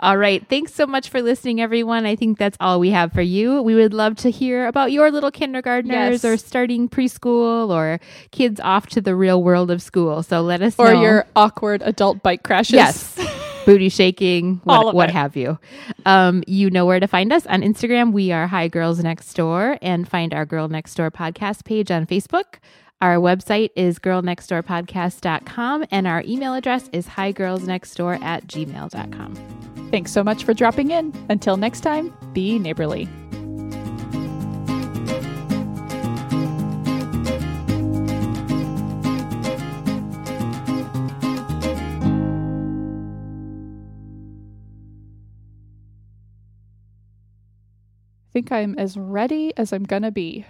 All right. Thanks so much for listening, everyone. I think that's all we have for you. We would love to hear about your little kindergartners yes. or starting preschool or kids off to the real world of school. So let us or know. Or your awkward adult bike crashes. Yes. Booty shaking, what, what have you. Um, you know where to find us. On Instagram, we are Hi Girls Next Door, and find our Girl Next Door podcast page on Facebook. Our website is girl next door podcast dot com, and our email address is higirlsnextdoor at gmail dot com. Thanks so much for dropping in. Until next time, be neighborly. I think I'm as ready as I'm gonna be.